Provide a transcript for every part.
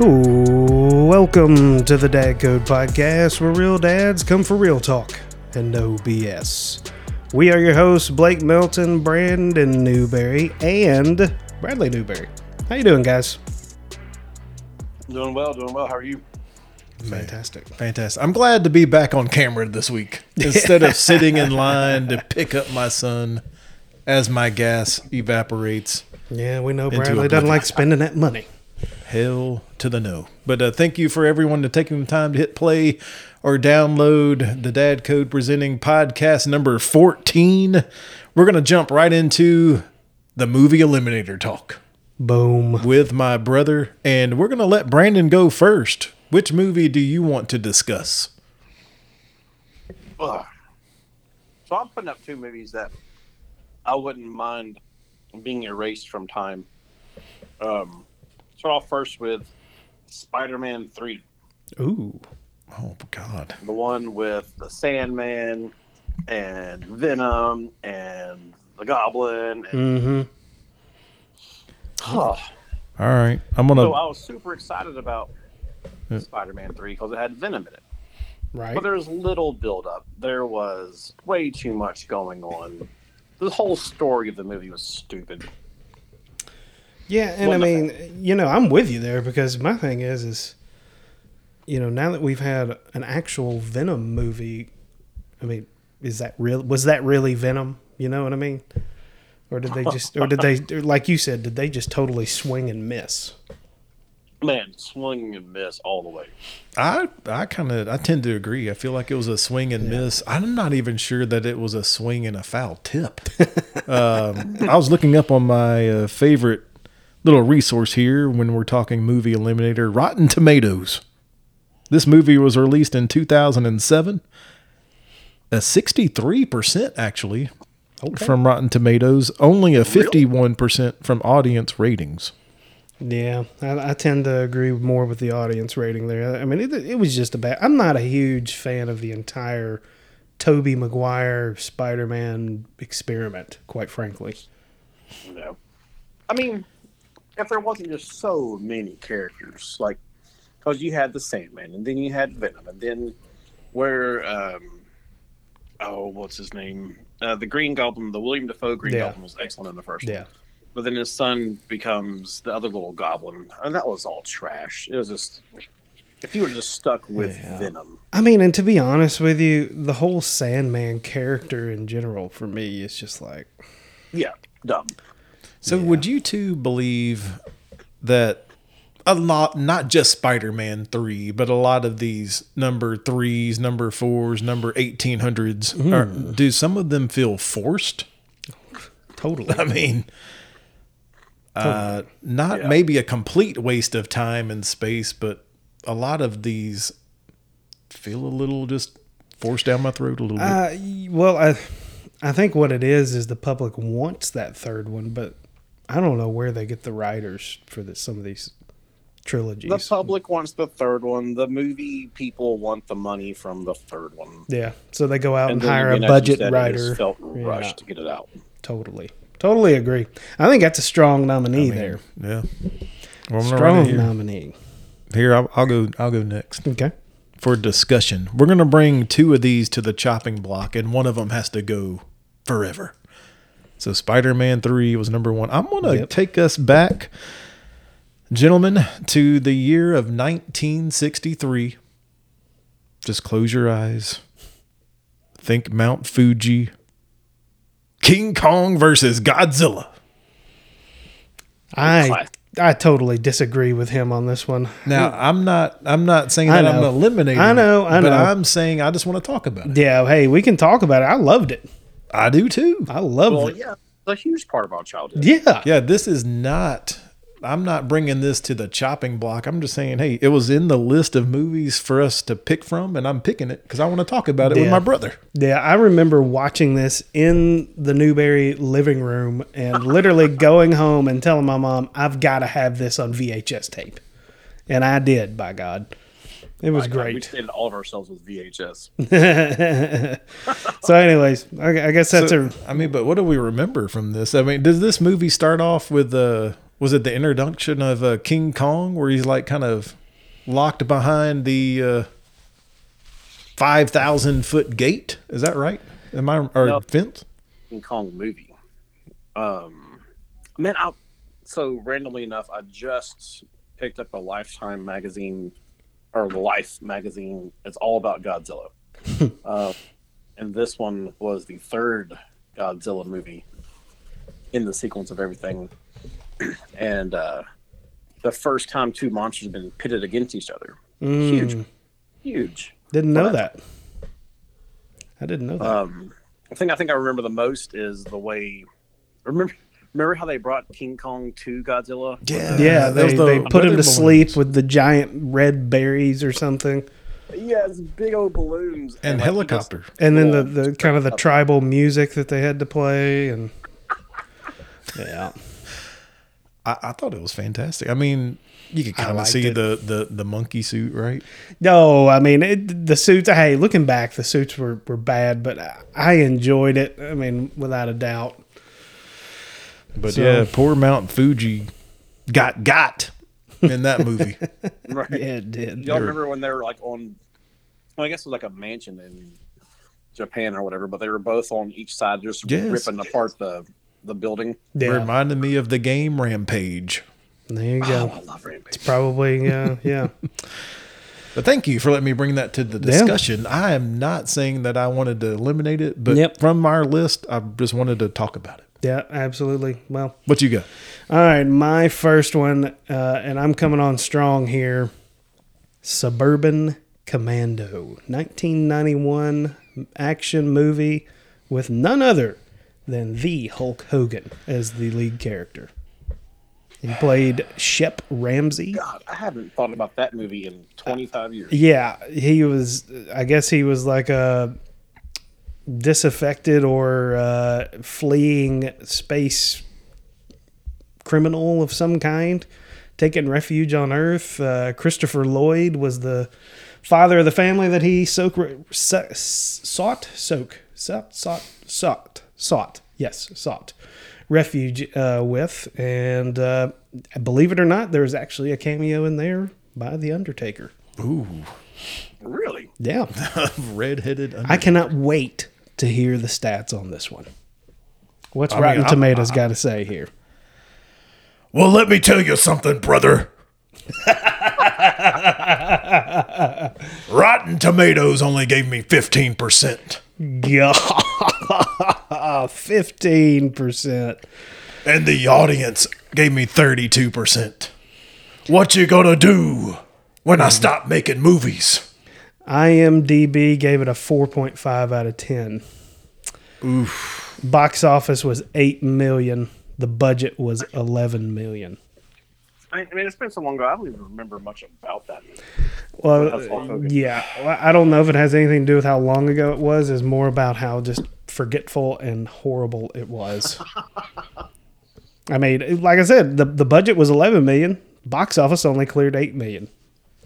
Ooh, welcome to the Dad Code Podcast, where real dads come for real talk and no BS. We are your hosts, Blake Melton, Brandon Newberry, and Bradley Newberry. How you doing, guys? Doing well. How are you? Fantastic. I'm glad to be back on camera this week instead of sitting in line to pick up my son as my gas evaporates. Yeah, we know Bradley doesn't like spending that money. Hell to the no. But thank you for everyone to taking the time to hit play or download the Dad Code presenting podcast number 14. We're going to jump right into the movie Eliminator talk. Boom. With my brother. And we're going to let Brandon go first. Which movie do you want to discuss? So I'm putting up two movies that I wouldn't mind being erased from time. Start off first with Spider-Man 3. Ooh. Oh, God. The one with the Sandman and Venom and the Goblin. And... Mm-hmm. All right. So I was super excited about Spider-Man 3 because it had Venom in it. Right. But there was little buildup. There was way too much going on. The whole story of the movie was stupid. Yeah, and well, I mean, you know, I'm with you there because my thing is, you know, now that we've had an actual Venom movie, I mean, is that real? Was that really Venom? You know what I mean? Or did they just, like you said, did they just totally swing and miss? Man, swing and miss all the way. I tend to agree. I feel like it was a swing and miss. I'm not even sure that it was a swing and a foul tip. I was looking up on my favorite little resource here when we're talking movie Eliminator, Rotten Tomatoes. This movie was released in 2007. A 63% actually from Rotten Tomatoes, only a 51% from audience ratings. Yeah, I tend to agree more with the audience rating there. I mean, it was just a bad... I'm not a huge fan of the entire Tobey Maguire Spider-Man experiment, quite frankly. No. I mean, if there wasn't just so many characters, like, because you had the Sandman, and then you had Venom, and then where... what's his name? The Green Goblin, the William Dafoe Green Goblin was excellent in the first one. But then his son becomes the other little goblin. And that was all trash. It was just, if you were just stuck with Venom. I mean, and to be honest with you, the whole Sandman character in general for me is just like... Yeah, dumb. So would you two believe that a lot, not just Spider-Man 3, but a lot of these number 3s, number 4s, number 1800s, do some of them feel forced? Totally. I mean... maybe a complete waste of time and space, but a lot of these feel a little just forced down my throat a little bit. Well, I think what it is the public wants that third one, but I don't know where they get the writers for some of these trilogies. The public wants the third one. The movie people want the money from the third one. Yeah, so they go out and hire a budget writer. It just felt rushed to get it out. Totally agree. I think that's a strong nominee there. Yeah. Well, strong nominee. Here, I'll go next. Okay. For discussion. We're going to bring two of these to the chopping block, and one of them has to go forever. So Spider-Man 3 was number one. I'm going to take us back, gentlemen, to the year of 1963. Just close your eyes. Think Mount Fuji. King Kong versus Godzilla. I totally disagree with him on this one. Now I'm not saying that I'm eliminating. I know. But I'm saying I just want to talk about it. Yeah, hey, we can talk about it. I loved it. I do too. I loved it. Yeah, it's a huge part of our childhood. Yeah, yeah. This is not. I'm not bringing this to the chopping block. I'm just saying, hey, it was in the list of movies for us to pick from, and I'm picking it because I want to talk about it with my brother. Yeah, I remember watching this in the Newberry living room and literally going home and telling my mom, I've got to have this on VHS tape. And I did, by God. It was great. We did all of ourselves with VHS. So anyways, I guess that's but what do we remember from this? I mean, does this movie start off with... was it the introduction of King Kong, where he's like kind of locked behind the 5,000-foot gate? Is that right? Am I or no, fence? King Kong movie. Man, so randomly enough, I just picked up a Lifetime magazine, or the Life magazine. It's all about Godzilla. And this one was the third Godzilla movie in the sequence of everything. And the first time two monsters have been pitted against each other. Mm. Huge. I didn't know that. The thing I remember the most is the way... Remember how they brought King Kong to Godzilla? Yeah, they put him to sleep with the giant red berries or something. Yeah, it's big old balloons. And helicopter. And then the kind of the tribal music that they had to play. And yeah. I thought it was fantastic. I mean, you could kind of see the monkey suit, right? No, I mean, the suits, hey, looking back, the suits were bad, but I enjoyed it. I mean, without a doubt. But so, yeah, poor Mount Fuji got in that movie. Right. Yeah, it did. Y'all remember when they were like on, well, I guess it was like a mansion in Japan or whatever, but they were both on each side just ripping apart the building. Yeah. Reminded me of the game Rampage. There you go. I love Rampage. It's probably, yeah. But thank you for letting me bring that to the discussion. Yeah. I am not saying that I wanted to eliminate it, but from our list, I just wanted to talk about it. Yeah, absolutely. Well, what you got? All right, my first one, and I'm coming on strong here. Suburban Commando, 1991 action movie with none other than the Hulk Hogan as the lead character. He played Shep Ramsey. God, I haven't thought about that movie in 25 years. Yeah, he was. I guess he was like a disaffected or fleeing space criminal of some kind, taking refuge on Earth. Christopher Lloyd was the father of the family that he sought refuge with. And believe it or not, there's actually a cameo in there by the Undertaker. Ooh, really? Yeah, red-headed Undertaker. I cannot wait to hear the stats on this one. What's Rotten Tomatoes got to say here? Well, let me tell you something, brother. Rotten Tomatoes only gave me 15%. Yeah, 15%. And the audience gave me 32%. What you gonna do when I stop making movies? IMDb gave it a 4.5 out of 10. Oof. Box office was $8 million. The budget was $11 million. I mean, it's been so long ago, I don't even remember much about that. Well, yeah. I don't know if it has anything to do with how long ago it was. It's more about how just forgetful and horrible it was. I mean, like I said, the budget was $11 million. Box office only cleared $8 million.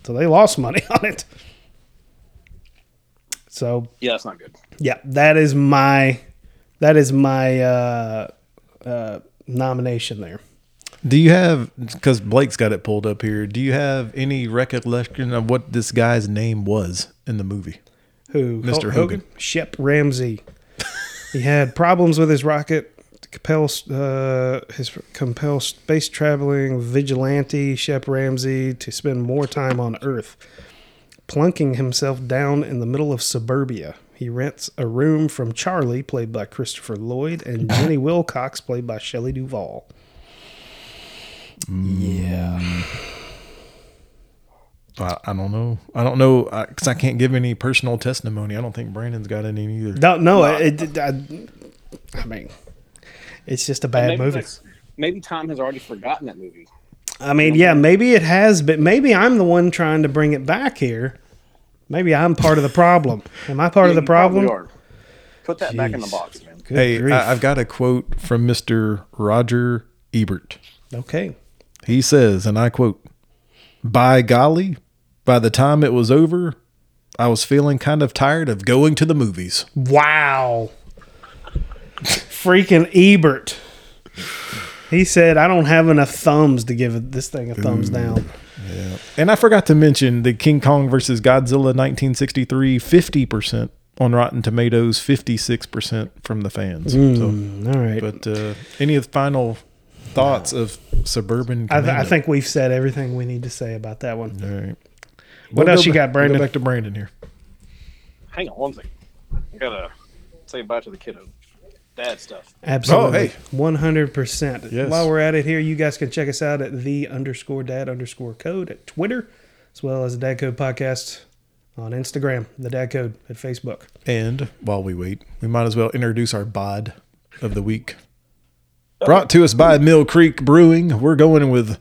So they lost money on it. So yeah, that's not good. Yeah, that is my nomination there. Do you have, because Blake's got it pulled up here, do you have any recollection of what this guy's name was in the movie? Who? Mr. Hogan? Shep Ramsey. He had problems with his rocket, compel space traveling vigilante Shep Ramsey to spend more time on Earth. Plunking himself down in the middle of suburbia, he rents a room from Charlie, played by Christopher Lloyd, and Jenny Wilcox, played by Shelley Duvall. Yeah. I don't know. Because I can't give any personal testimony. I don't think Brandon's got any either. No. I mean, it's just a bad movie. Maybe Tom has already forgotten that movie. I mean, yeah, maybe it has, but maybe I'm the one trying to bring it back here. Maybe I'm part of the problem. Am I part of the problem? You are. Put that back in the box, man. Good grief. I've got a quote from Mr. Roger Ebert. Okay. He says, and I quote, "By golly, by the time it was over, I was feeling kind of tired of going to the movies." Wow. Freaking Ebert. He said, I don't have enough thumbs to give this thing a thumbs down. Yeah. And I forgot to mention the King Kong versus Godzilla 1963, 50% on Rotten Tomatoes, 56% from the fans. So, all right. But any of the final thoughts of Suburban Commando? I think we've said everything we need to say about that one. All right. What else you got, Brandon? We'll go back to Brandon here. Hang on one second. I got to say bye to the kiddo. Dad stuff. Absolutely. Oh, hey. 100%. Yes. While we're at it here, you guys can check us out at the_dad_code at Twitter, as well as the Dad Code Podcast on Instagram, the Dad Code at Facebook. And while we wait, we might as well introduce our bod of the week. Brought to us by Mill Creek Brewing. We're going with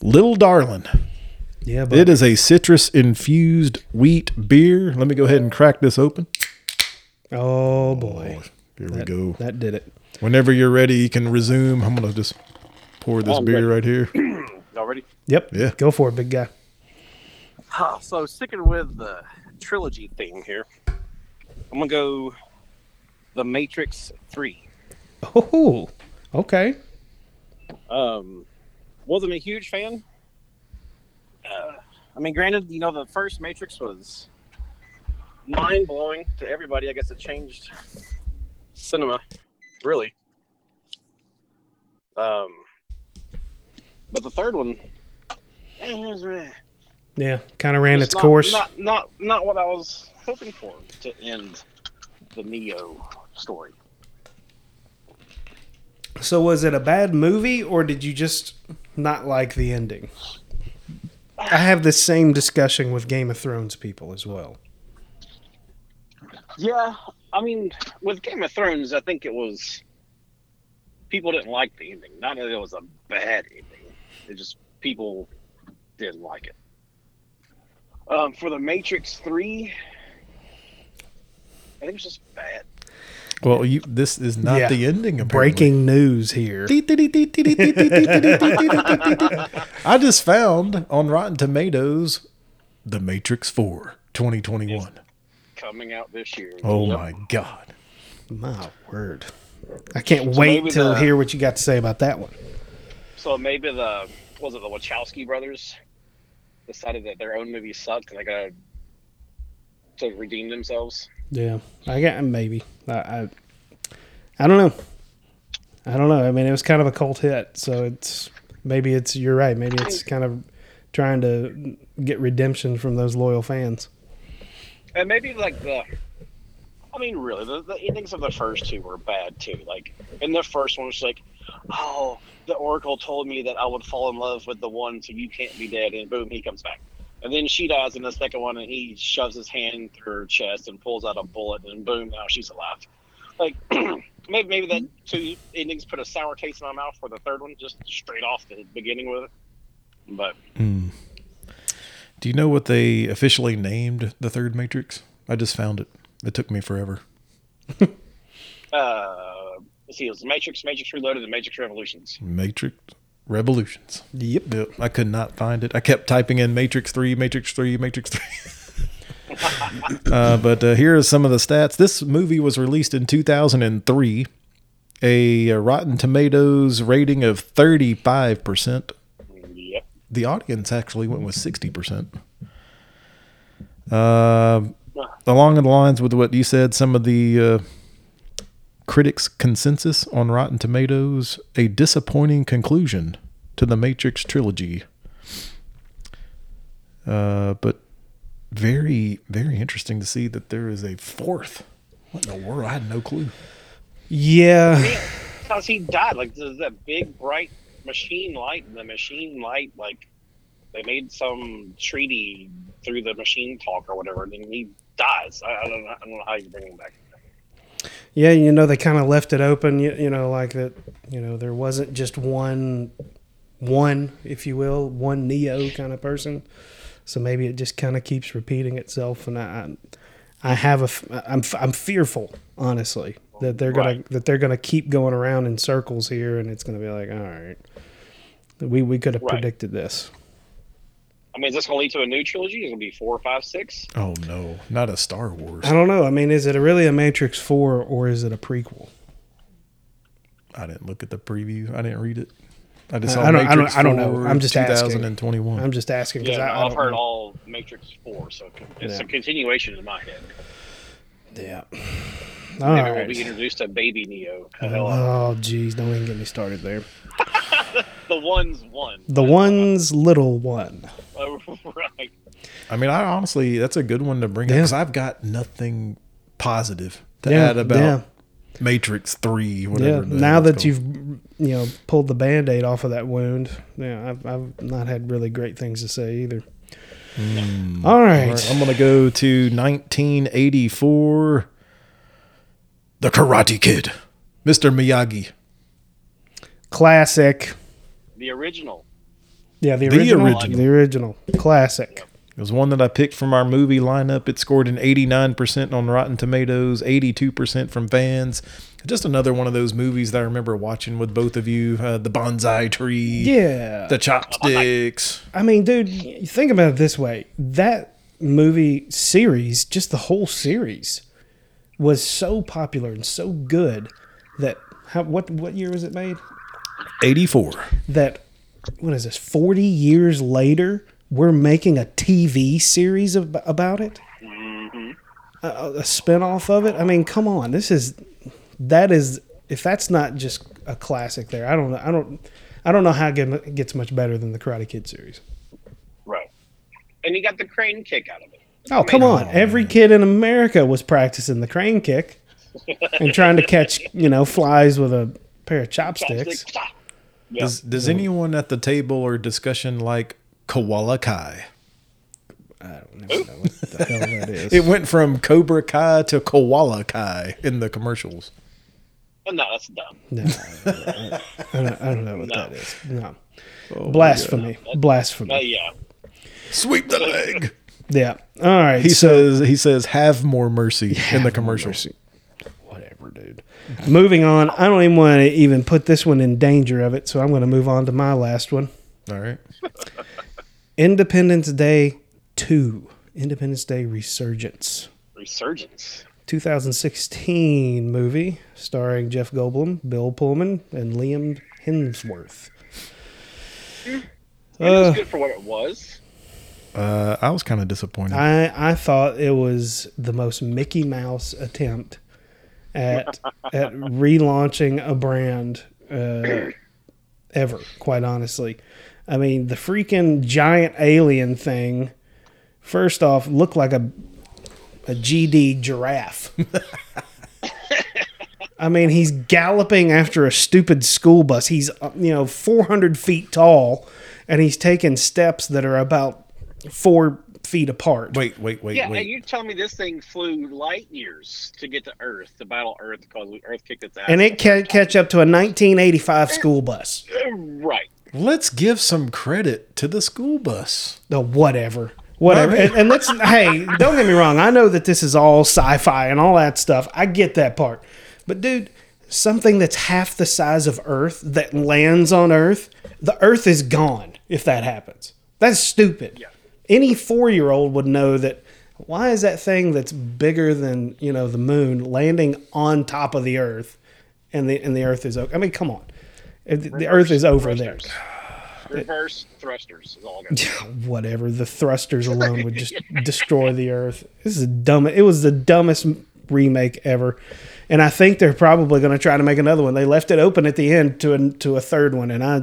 Lil Darlin. Yeah, buddy. It is a citrus-infused wheat beer. Let me go ahead and crack this open. Oh, boy. Here we go. That did it. Whenever you're ready, you can resume. I'm going to just pour this beer right here. Y'all ready? Yep. Yeah. Go for it, big guy. So sticking with the trilogy theme here, I'm going to go The Matrix 3. Oh, okay. Wasn't a huge fan. I mean, granted, you know, the first Matrix was mind-blowing to everybody. I guess it changed cinema, really. But the third one, yeah, kind of ran its course. Not what I was hoping for to end the Neo story. So was it a bad movie, or did you just not like the ending? I have the same discussion with Game of Thrones people as well. Yeah, I mean, with Game of Thrones, I think it was people didn't like the ending. Not that it was a bad ending. It just people didn't like it. For The Matrix 3, I think it's just bad. Well, this is not the ending, apparently. Breaking news here. I just found on Rotten Tomatoes, The Matrix 4, 2021. It's coming out this year. Oh, my God. My word. I can't wait to hear what you got to say about that one. So maybe the Wachowski brothers decided that their own movie sucked and they got to redeem themselves. Yeah, maybe. I don't know. I mean, it was kind of a cult hit, so you're right. Maybe it's kind of trying to get redemption from those loyal fans. And maybe the endings of the first two were bad too. Like in the first one, it's like, oh, the Oracle told me that I would fall in love with the one, so you can't be dead, and boom, he comes back. And then she dies in the second one, and he shoves his hand through her chest and pulls out a bullet, and boom, now she's alive. Like, maybe that two endings put a sour taste in my mouth for the third one, just straight off the beginning with it. But do you know what they officially named the third Matrix? I just found it. It took me forever. Let's see, it was Matrix Reloaded, and Matrix Revolutions. Revolutions. Yep. I could not find it. I kept typing in Matrix 3. But here are some of the stats. This movie was released in 2003. A Rotten Tomatoes rating of 35%. Yep. The audience actually went with 60%. Along the lines with what you said, some of the critics' consensus on Rotten Tomatoes, a disappointing conclusion to the Matrix trilogy. But very, very interesting to see that there is a fourth. What in the world? I had no clue. Yeah. Because he died. Like, there's that big, bright machine light. And the machine light, like, they made some treaty through the machine talk or whatever. And then he dies. I don't know how you bring him back. Yeah, you know, they kind of left it open, you know, like that, you know, there wasn't just one, if you will, one Neo kind of person. So maybe it just kind of keeps repeating itself. And I'm fearful, honestly, that they're going to, keep going around in circles here. And it's going to be like, all right, we could have predicted this. I mean, is this going to lead to a new trilogy? Is it going to be 4, 5, 6? Oh, no. Not a Star Wars. I don't know. I mean, is it really a Matrix 4 or is it a prequel? I didn't look at the preview. I didn't read it. I just saw Matrix 4. I don't know. I'm just 2021. Asking. I'm just asking because I've heard all Matrix 4, so it's a continuation in my head. Yeah. All right. We'll be introduced to Baby Neo. Oh, geez. Don't even get me started there. The one's little one. Right. I mean, I honestly, that's a good one to bring up because I've got nothing positive to add about Matrix 3, whatever. Yeah. Now that you've pulled the Band-Aid off of that wound, I've not had really great things to say either. Mm. All right. I'm going to go to 1984. The Karate Kid. Mr. Miyagi. Classic. The original. Yeah, the original. Classic. Yep. It was one that I picked from our movie lineup. It scored an 89% on Rotten Tomatoes, 82% from fans. Just another one of those movies that I remember watching with both of you. The bonsai tree. Yeah. The chopsticks. I mean, dude, think about it this way. That movie series, just the whole series, was so popular and so good that what year was it made? 84. That, what is this, 40 years later, we're making a TV series about it? Mm-hmm. A spinoff of it? I mean, come on. That is, if that's not just a classic there, I don't know how it gets much better than the Karate Kid series. Right. And you got the crane kick out of it. Oh, come on. Every kid in America was practicing the crane kick and trying to catch, flies with a pair of chopsticks. Yeah. Does anyone at the table or discussion like Koala Kai? I don't know what the hell that is. It went from Cobra Kai to Koala Kai in the commercials. No, that's dumb. No, I don't know what that is. No. Oh, blasphemy. Yeah. Blasphemy. Yeah. Sweep the leg. Yeah. All right. He says, have more mercy in the commercial. Whatever, dude. Moving on. I don't even want to even put this one in danger of it, so I'm going to move on to my last one. All right. Independence Day 2. Independence Day Resurgence. 2016 movie starring Jeff Goldblum, Bill Pullman, and Liam Hemsworth. It was good for what it was. I was kind of disappointed. I thought it was the most Mickey Mouse attempt at relaunching a brand ever, quite honestly. I mean, the freaking giant alien thing, first off, looked like a GD giraffe. I mean, he's galloping after a stupid school bus. He's, 400 feet tall, and he's taking steps that are about 4 feet apart. Wait. Yeah, and you tell me this thing flew light years to get to Earth, to battle Earth, because Earth kicked its ass. And it can catch up to a 1985 school bus. Right. Let's give some credit to the school bus. No, whatever. Right. And let's, hey, don't get me wrong. I know that this is all sci-fi and all that stuff. I get that part. But, dude, something that's half the size of Earth that lands on Earth, the Earth is gone if that happens. That's stupid. Yeah. Any 4-year-old would know that. Why is that thing that's bigger than, the moon landing on top of the Earth and the Earth is okay? I mean, come on. The Earth is over thrusters. There. Reverse thrusters is all good. Whatever. The thrusters alone would just destroy the Earth. It was the dumbest remake ever. And I think they're probably going to try to make another one. They left it open at the end to a third one. And I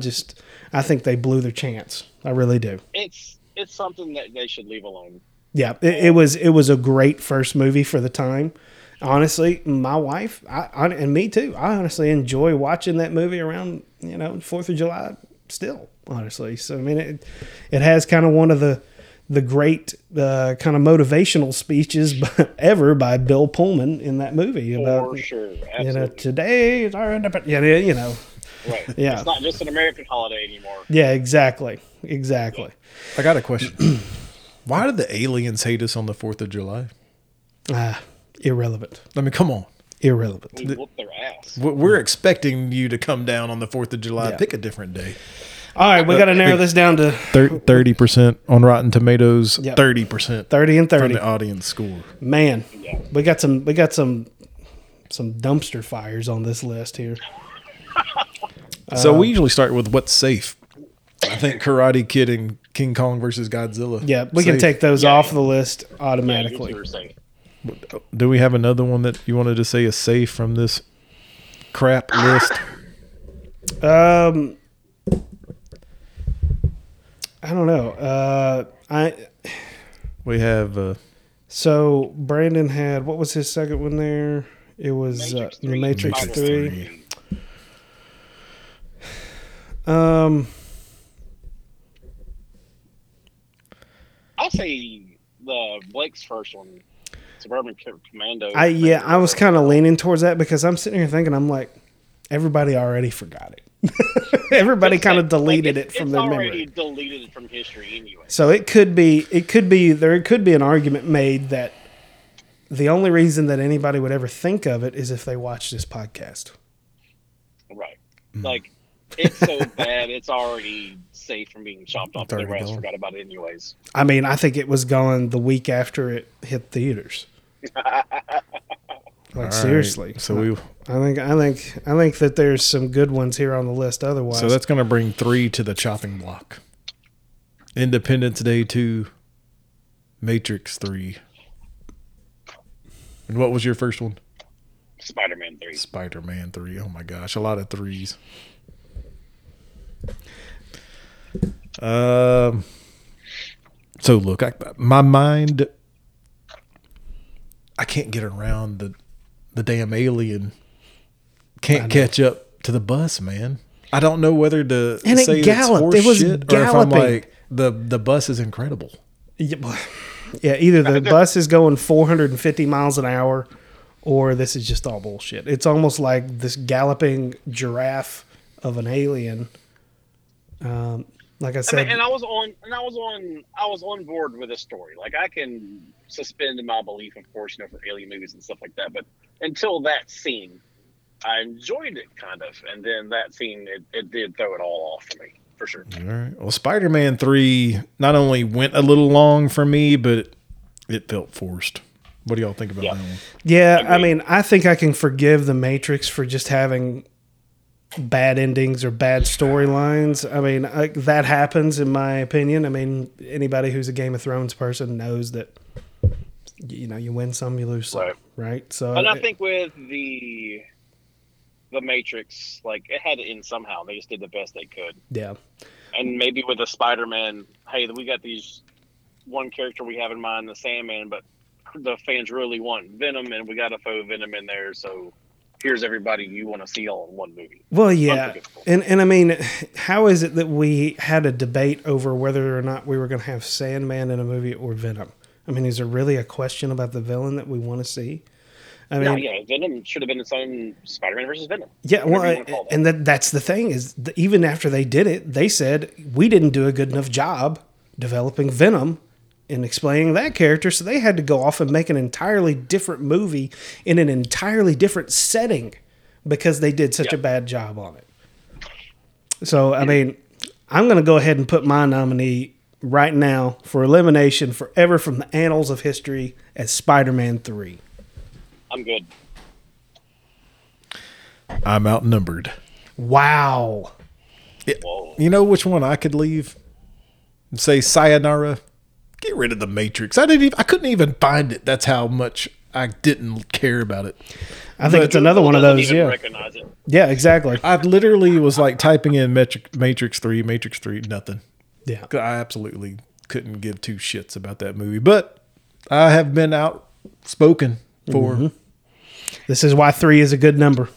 think they blew their chance. I really do. It's something that they should leave alone. Yeah. It was a great first movie for the time. Honestly, my wife and me too, I honestly enjoy watching that movie around, 4th of July still, honestly. So, I mean, it has kind of one of the great kind of motivational speeches ever by Bill Pullman in that movie. For sure. Absolutely. Today is our independence. Yeah. Right. Yeah. It's not just an American holiday anymore. Yeah, exactly. I got a question. Why did the aliens hate us on the 4th of July? Irrelevant. I mean, come on. Irrelevant. We whooped their ass. We're expecting you to come down on the 4th of July. Yeah. Pick a different day. All right, we got to narrow this down to 30% on Rotten Tomatoes. Yep. 30%. 30 and 30 from the audience score. Man, yeah. We got some dumpster fires on this list here. So we usually start with what's safe. I think Karate Kid and King Kong versus Godzilla. Yeah, we can take those off the list automatically. Do we have another one that you wanted to say is safe from this crap list? I don't know. We have. So Brandon had, what was his second one there? It was The Matrix 3. I'll say Blake's first one, Suburban Commando. I was kind of leaning towards that because I'm sitting here thinking, I'm like, everybody already forgot it. Everybody kind of deleted it from their memory. It's already deleted from history anyway. So it could be an argument made that the only reason that anybody would ever think of it is if they watch this podcast. Right. Like, it's so bad, it's already safe from being chopped off. The rest forgot about it anyways. I mean, I think it was gone the week after it hit theaters. Like, all seriously. Right. So I think that there's some good ones here on the list otherwise. So that's going to bring 3 to the chopping block. Independence Day 2, Matrix 3. And what was your first one? Spider-Man 3. Spider-Man 3. Oh my gosh, a lot of 3s. So look, my mind, I can't get around the damn alien. Can't catch up to the bus, man. I don't know whether to say it's horse shit or if I'm like, the bus is incredible. Yeah, either the bus is going 450 miles an hour or this is just all bullshit. It's almost like this galloping giraffe of an alien. Like I said, I was on board with this story. Like, I can suspend my belief, of course, for alien movies and stuff like that. But until that scene, I enjoyed it kind of, and then that scene it did throw it all off for me for sure. All right. Well, Spider-Man 3 not only went a little long for me, but it felt forced. What do y'all think about that one? Yeah, I mean, I think I can forgive The Matrix for just having bad endings or bad storylines. I mean, that happens in my opinion. I mean, anybody who's a Game of Thrones person knows that, you know, you win some, you lose some, right? So, and I think with the Matrix, like, it had to end somehow. They just did the best they could. Yeah. And maybe with the Spider-Man, hey, we got these one character we have in mind, the Sandman, but the fans really want Venom, and we got a faux Venom in there, so here's everybody you want to see all in one movie. Well, yeah. And I mean, how is it that we had a debate over whether or not we were going to have Sandman in a movie or Venom? I mean, is there really a question about the villain that we want to see? I mean, Venom should have been its own Spider-Man versus Venom. Yeah, well, that's the thing is, even after they did it, they said, we didn't do a good enough job developing Venom and explaining that character, so they had to go off and make an entirely different movie in an entirely different setting because they did such a bad job on it. So, I mean, I'm going to go ahead and put my nominee right now for elimination forever from the annals of history as Spider-Man 3. I'm good. I'm outnumbered. Wow. You know which one I could leave and say sayonara? Get rid of The Matrix. I couldn't even find it. That's how much I didn't care about it. I think it's another one of those. Yeah. Recognize it. Yeah, exactly. I literally was like typing in Matrix 3, nothing. Yeah. I absolutely couldn't give two shits about that movie, but I have been outspoken for. Mm-hmm. This is why 3 is a good number.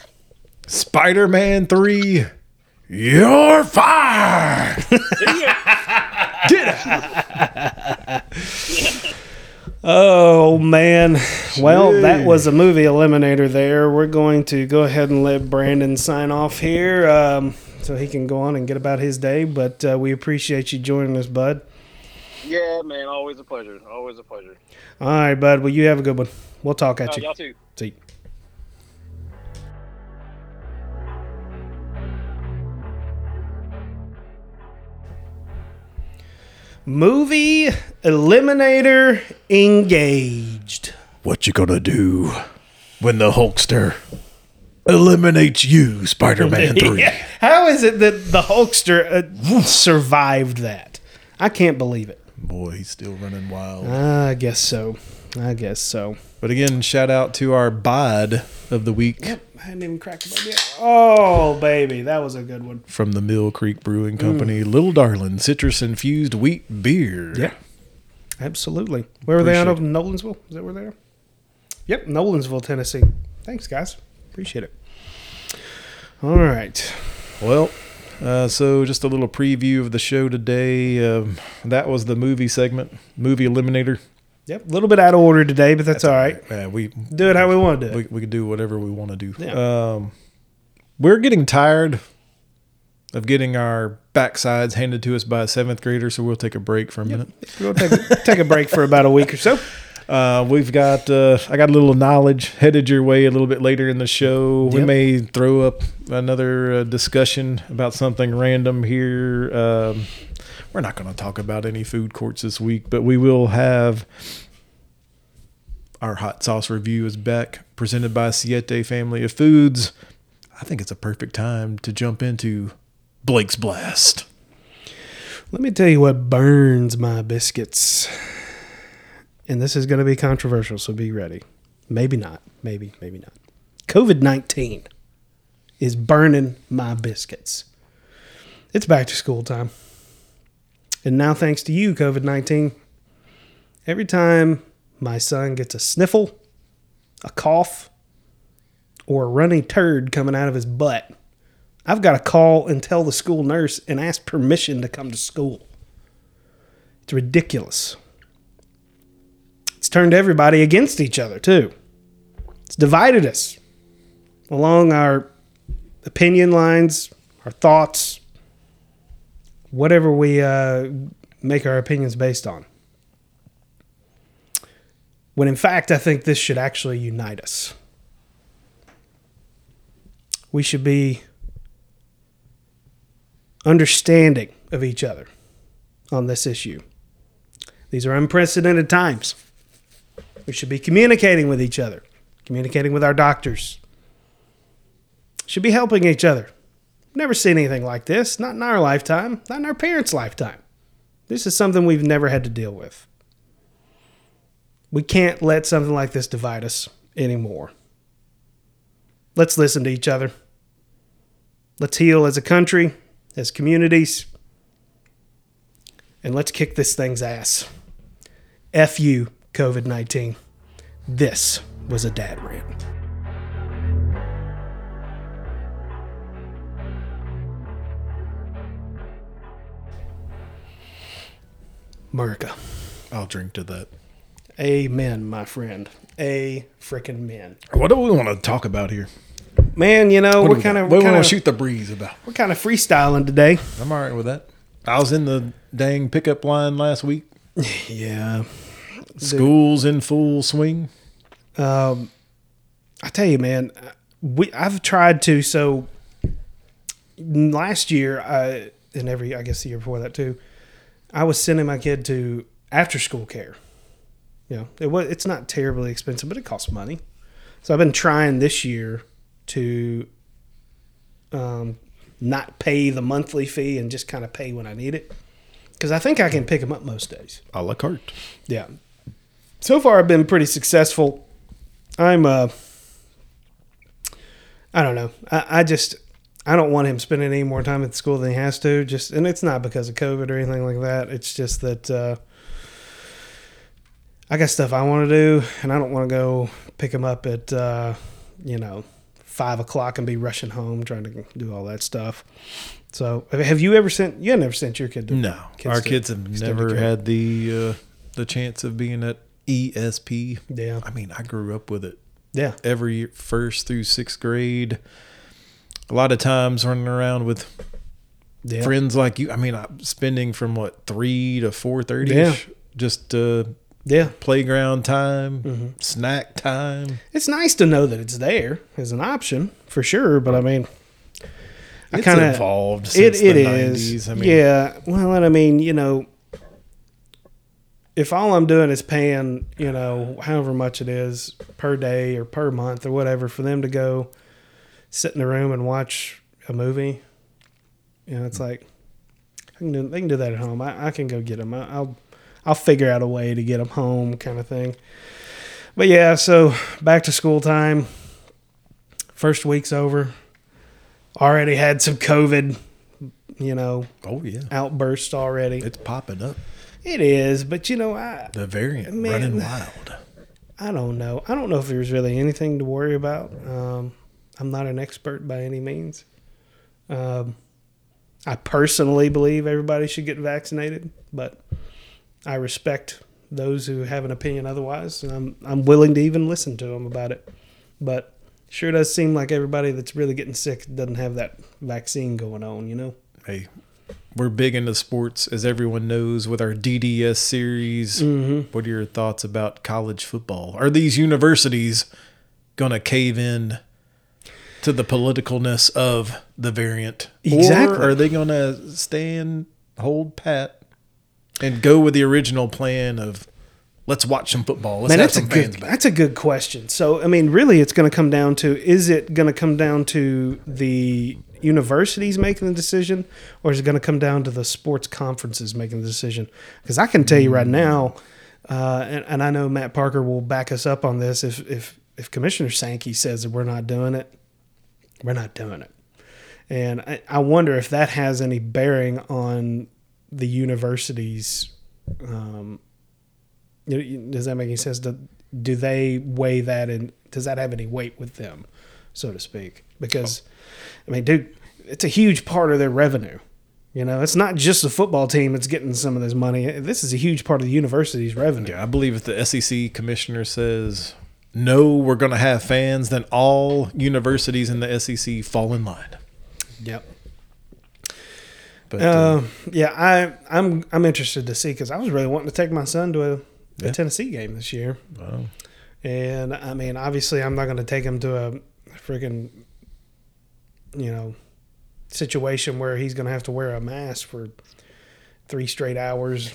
Spider-Man 3, you're fired. Get out. Oh, man. Well, that was a movie eliminator there. We're going to go ahead and let Brandon sign off here so he can go on and get about his day. But we appreciate you joining us, bud. Yeah, man. Always a pleasure. Always a pleasure. All right, bud. Well, you have a good one. We'll talk at you. Y'all too. See you. Movie eliminator engaged. What you gonna do when the Hulkster eliminates you, Spider-Man 3. Yeah. How is it that the Hulkster survived that? I can't believe it. Boy, he's still running wild. I guess so. But again, shout out to our bod of the week. Yep, I hadn't even cracked the bod yet. Oh, baby, that was a good one. From the Mill Creek Brewing Company, Lil Darlin citrus-infused wheat beer. Yeah, absolutely. Where were they out of? Nolensville? Is that where they are? Yep, Nolensville, Tennessee. Thanks, guys. Appreciate it. All right. Well, so just a little preview of the show today. That was the movie segment, Movie Eliminator. Yep, a little bit out of order today, but that's all right. Man, we do it how we want to do it. We can do whatever we want to do. Yeah. We're getting tired of getting our backsides handed to us by a seventh grader, so we'll take a break for a minute. We'll take a break for about a week or so. We've got I got a little knowledge headed your way a little bit later in the show. We may throw up another discussion about something random here. We're not going to talk about any food courts this week, but we will have our hot sauce review is back, presented by Siete Family of Foods. I think it's a perfect time to jump into Blake's Blast. Let me tell you what burns my biscuits. And this is going to be controversial, so be ready. Maybe not. Maybe not. COVID-19 is burning my biscuits. It's back to school time. And now, thanks to you, COVID-19, every time my son gets a sniffle, a cough, or a runny turd coming out of his butt, I've got to call and tell the school nurse and ask permission to come to school. It's ridiculous. It's turned everybody against each other, too. It's divided us along our opinion lines, our thoughts, whatever we make our opinions based on. When in fact, I think this should actually unite us. We should be understanding of each other on this issue. These are unprecedented times. We should be communicating with each other, communicating with our doctors. Should be helping each other. Never seen anything like this, not in our lifetime, not in our parents' lifetime. This is something we've never had to deal with. We can't let something like this divide us anymore. Let's listen to each other. Let's heal as a country, as communities, and let's kick this thing's ass. F you. COVID-19. This was a dad rant. America. I'll drink to that. Amen, my friend. A freaking man. What do we want to talk about here? Man, you know, we're kind of... We want to shoot the breeze about. We're kind of freestyling today. I'm all right with that. I was in the dang pickup line last week. Yeah. School's in full swing. I tell you, man, I've tried to. So last year, I guess the year before that too, I was sending my kid to after school care. You know, it's not terribly expensive, but it costs money. So I've been trying this year to not pay the monthly fee and just kind of pay when I need it, because I think I can pick them up most days. A la carte. Yeah. So far, I've been pretty successful. I don't know. I don't want him spending any more time at the school than he has to. And it's not because of COVID or anything like that. It's just that I got stuff I want to do, and I don't want to go pick him up at, 5 o'clock and be rushing home trying to do all that stuff. So have you ever sent, you had never sent your kid to? No, our kids have never had the chance of being at ESP. Yeah. I mean, I grew up with it. Yeah. Every year, first through sixth grade, a lot of times running around with friends like you. I mean, I'm spending from 3 to 4:30, just playground time, snack time. It's nice to know that it's there as an option for sure. But I mean, it's evolved since the 90s. Is. I mean, yeah. Well, and I mean, if all I'm doing is paying, however much it is per day or per month or whatever for them to go sit in the room and watch a movie. You know, it's like they can do that at home. I can go get them. I'll figure out a way to get them home, kind of thing. But yeah, so back to school time. First week's over. Already had some COVID, outbursts already. It's popping up. It is, but the variant running wild. I don't know. I don't know if there's really anything to worry about. I'm not an expert by any means. I personally believe everybody should get vaccinated, but I respect those who have an opinion otherwise, and I'm willing to even listen to them about it. But sure does seem like everybody that's really getting sick doesn't have that vaccine going on, Hey, we're big into sports, as everyone knows, with our DDS series. Mm-hmm. What are your thoughts about college football? Are these universities going to cave in to the politicalness of the variant? Exactly. Or are they going to hold pat, and go with the original plan of let's watch some football. Let's have some fans back. That's a good question. So, really it's going to come down to, is it going to come down to the universities making the decision, or is it going to come down to the sports conferences making the decision? Because I can tell you right now, and I know Matt Parker will back us up on this, if Commissioner Sankey says that we're not doing it, we're not doing it. And I wonder if that has any bearing on the universities. Does that make any sense? Do they weigh that, and does that have any weight with them, so to speak? Because, it's a huge part of their revenue. It's not just the football team that's getting some of this money. This is a huge part of the university's revenue. Yeah, I believe if the SEC commissioner says, no, we're going to have fans, then all universities in the SEC fall in line. Yep. But, I'm interested to see, because I was really wanting to take my son to a Tennessee game this year. Wow. And obviously I'm not going to take him to a freaking situation where he's going to have to wear a mask for 3 straight hours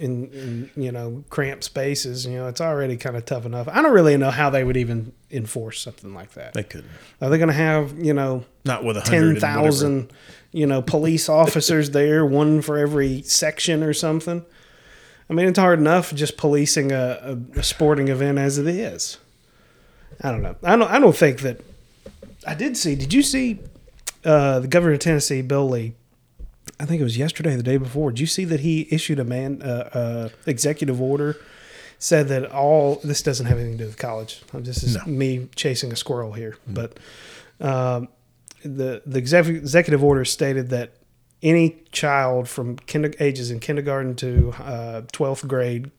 in cramped spaces. It's already kind of tough enough. I don't really know how they would even enforce something like that. They couldn't. Are they going to have not with 10,000 police officers there, one for every section or something? It's hard enough just policing a sporting event as it is. I don't know. I don't think that. I did see. Did you see the governor of Tennessee, Bill Lee? I think it was yesterday or the day before. Did you see that he issued executive order, said that this doesn't have anything to do with college. This is me chasing a squirrel here, but the executive order stated that any child from ages in kindergarten to 12th grade,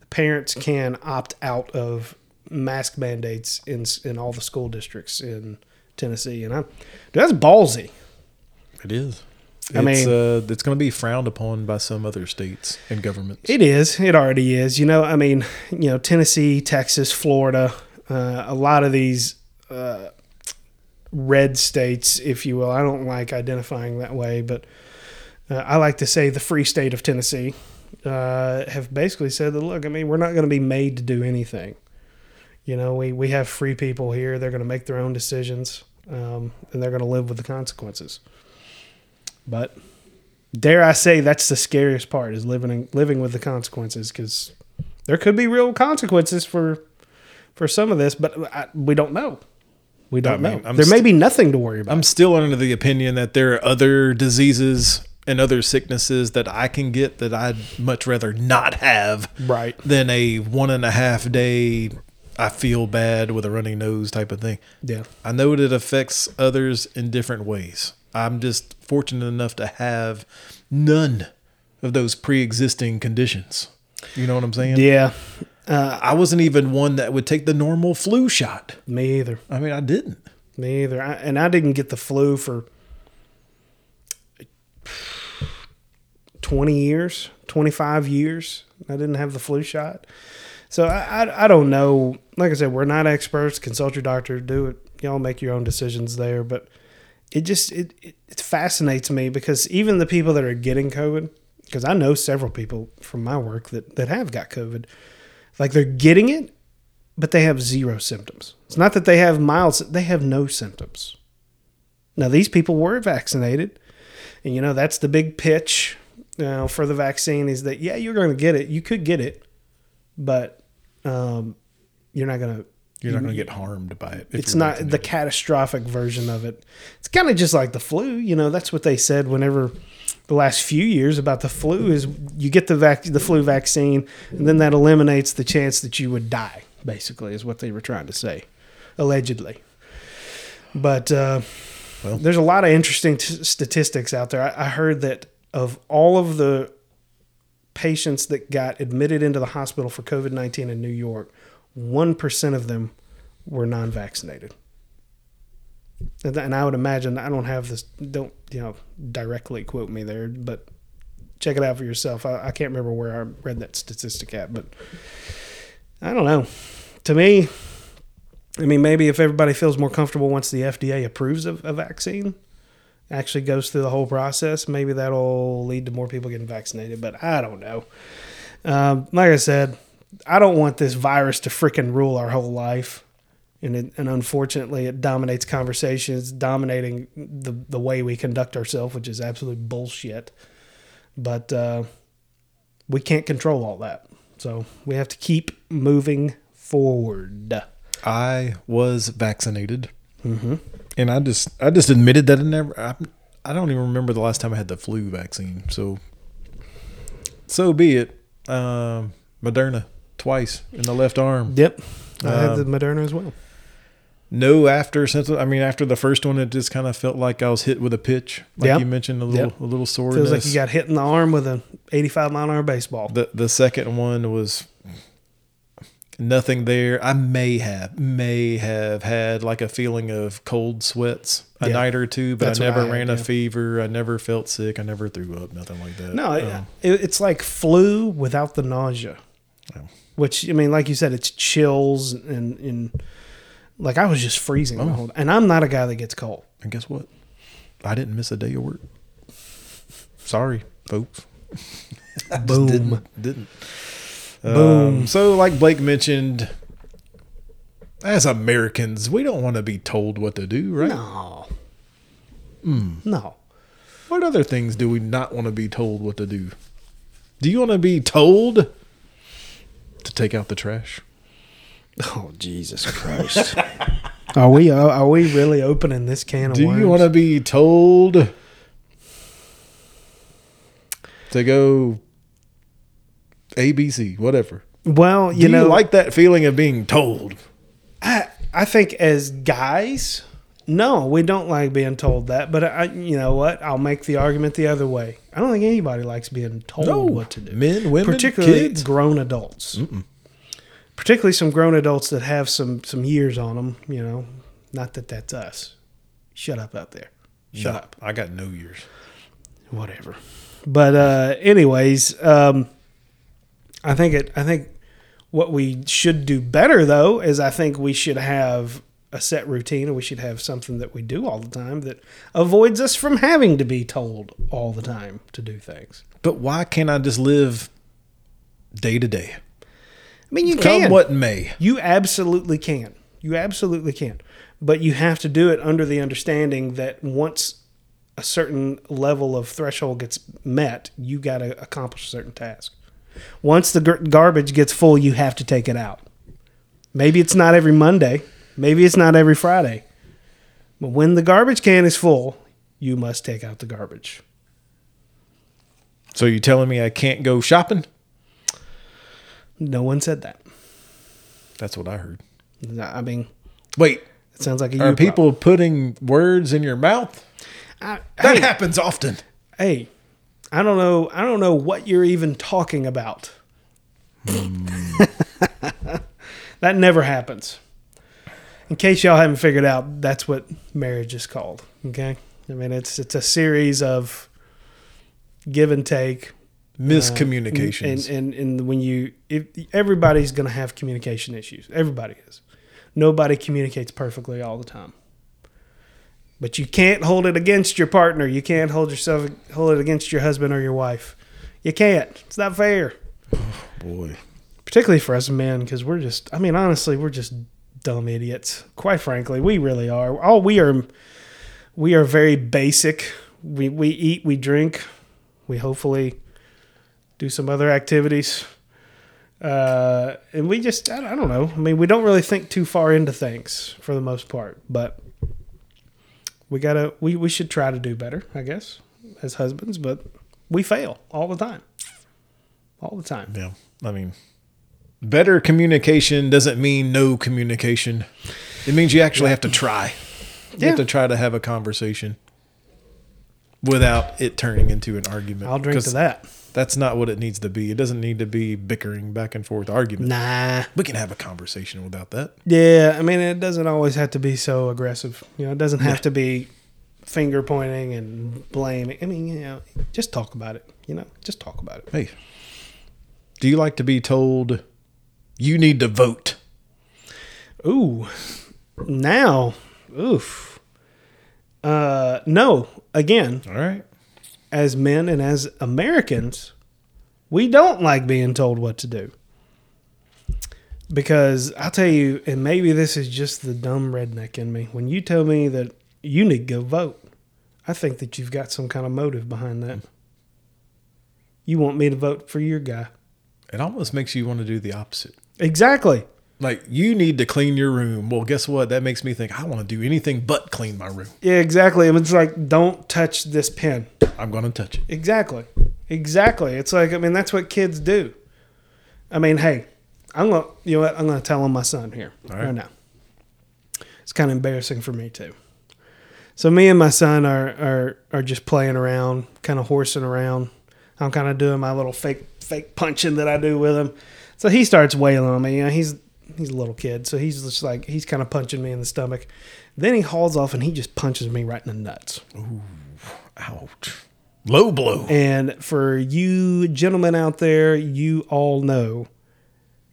the parents can opt out of mask mandates in all the school districts in Tennessee, and that's ballsy. It is. It's going to be frowned upon by some other states and governments. It is. It already is. Tennessee, Texas, Florida, a lot of these red states, if you will. I don't like identifying that way, but I like to say the free state of Tennessee have basically said that, look, we're not going to be made to do anything. We have free people here. They're going to make their own decisions, and they're going to live with the consequences. But dare I say, that's the scariest part, is living with the consequences, because there could be real consequences for some of this, but we don't know. We don't know. There may be nothing to worry about. I'm still under the opinion that there are other diseases and other sicknesses that I can get that I'd much rather not have, right, than a 1.5-day I feel bad with a runny nose type of thing. Yeah. I know that it affects others in different ways. I'm just fortunate enough to have none of those pre-existing conditions. You know what I'm saying? Yeah. I wasn't even one that would take the normal flu shot. Me either. I didn't. Me either. I didn't get the flu for 20 years, 25 years. I didn't have the flu shot. So I don't know. Like I said, we're not experts. Consult your doctor. Do it. Y'all make your own decisions there. But it just it fascinates me, because even the people that are getting COVID, because I know several people from my work that have got COVID, like they're getting it, but they have zero symptoms. It's not that they have mild; they have no symptoms. Now, these people were vaccinated. And, you know, that's the big pitch for the vaccine is that, yeah, you're going to get it. You could get it, but you're not going to get harmed by it. It's not the catastrophic version of it. It's kind of just like the flu. You know, that's what they said whenever the last few years about the flu is you get the flu vaccine, and then that eliminates the chance that you would die, basically, is what they were trying to say, allegedly. But there's a lot of interesting statistics out there. I heard that of all of the patients that got admitted into the hospital for COVID-19 in New York, 1% of them were non-vaccinated. And I would imagine, I don't have this, don't, you know, directly quote me there, but check it out for yourself. I can't remember where I read that statistic at, but I don't know. To me, I mean, maybe if everybody feels more comfortable once the FDA approves of a vaccine, actually goes through the whole process, maybe that'll lead to more people getting vaccinated, but I don't know. Like I said, I don't want this virus to freaking rule our whole life. And unfortunately, it dominates conversations, dominating the way we conduct ourselves, which is absolute bullshit. But we can't control all that. So we have to keep moving forward. I was vaccinated. Mm-hmm. And I just admitted that I don't even remember the last time I had the flu vaccine. So be it. Moderna twice in the left arm. Yep. I had the Moderna as well. No, after the first one, it just kind of felt like I was hit with a pitch, like you mentioned, a little soreness. Feels like you got hit in the arm with an 85-mile-an-hour baseball. The second one was nothing there. I may have had like a feeling of cold sweats a night or two, but that's I never ran a fever. I never felt sick. I never threw up. Nothing like that. No, it's like flu without the nausea. Oh. Which, I mean, like you said, it's chills and like I was just freezing the whole time. And I'm not a guy that gets cold. And guess what? I didn't miss a day of work. Sorry, folks. Boom. Didn't. Boom. So like Blake mentioned, as Americans, we don't want to be told what to do, right? No. No. What other things do we not want to be told what to do? Do you want to be told to take out the trash? Oh, Jesus Christ. Are we really opening this can of worms? Do you want to be told to go ABC, whatever? Well, you like that feeling of being told? I think as guys, no, we don't like being told that. But you know what? I'll make the argument the other way. I don't think anybody likes being told what to do. Men, women, particularly kids. Grown adults. Mm-mm. Particularly some grown adults that have some years on them. You know, not that that's us. Shut up out there. Shut up. I got no years. Whatever. But anyways. I think what we should do better, though, is I think we should have a set routine, and we should have something that we do all the time that avoids us from having to be told all the time to do things. But why can't I just live day to day? I mean, you can. Come what may. You absolutely can. You absolutely can. But you have to do it under the understanding that once a certain level of threshold gets met, you got to accomplish a certain task. Once the garbage gets full, you have to take it out. Maybe it's not every Monday. Maybe it's not every Friday. But when the garbage can is full, you must take out the garbage. So you're telling me I can't go shopping? No one said that. That's what I heard. I mean... Wait. It sounds like a are people problem. Putting words in your mouth? That happens often. Hey... I don't know what you're even talking about. That never happens. In case y'all haven't figured out, that's what marriage is called. Okay? I mean, it's a series of give and take. Miscommunications. And when everybody's going to have communication issues. Everybody is. Nobody communicates perfectly all the time. But you can't hold it against your partner. You can't hold it against your husband or your wife. You can't. It's not fair. Oh, boy. Particularly for us men, because honestly, we're just dumb idiots. Quite frankly, we really are. we are very basic. We eat, we drink, we hopefully do some other activities. And we just, I don't know. I mean, we don't really think too far into things for the most part, but we should try to do better, I guess, as husbands, but we fail all the time. Yeah. I mean, better communication doesn't mean no communication. It means you actually have to try. You have to try to have a conversation without it turning into an argument. I'll drink to that. That's not what it needs to be. It doesn't need to be bickering back and forth argument. Nah. We can have a conversation without that. Yeah. I mean, it doesn't always have to be so aggressive. You know, it doesn't have to be finger pointing and blaming. I mean, you know, just talk about it. You know, just talk about it. Hey, do you like to be told you need to vote? Ooh. Now. Oof. No. Again. All right. As men and as Americans, we don't like being told what to do. Because I'll tell you, and maybe this is just the dumb redneck in me, when you tell me that you need to go vote, I think that you've got some kind of motive behind that. You want me to vote for your guy. It almost makes you want to do the opposite. Exactly. Like, you need to clean your room. Well, guess what? That makes me think, I want to do anything but clean my room. Yeah, exactly. It's like, don't touch this pen. I'm going to touch it. Exactly. Exactly. It's like, I mean, that's what kids do. I mean, hey, I'm going to tell on my son here right now. It's kind of embarrassing for me too. So me and my son are just playing around, kind of horsing around. I'm kind of doing my little fake punching that I do with him. So he starts wailing on me. You know, He's a little kid, so he's just like, he's kind of punching me in the stomach. Then he hauls off and he just punches me right in the nuts. Ooh, ouch. Low blow. And for you gentlemen out there, you all know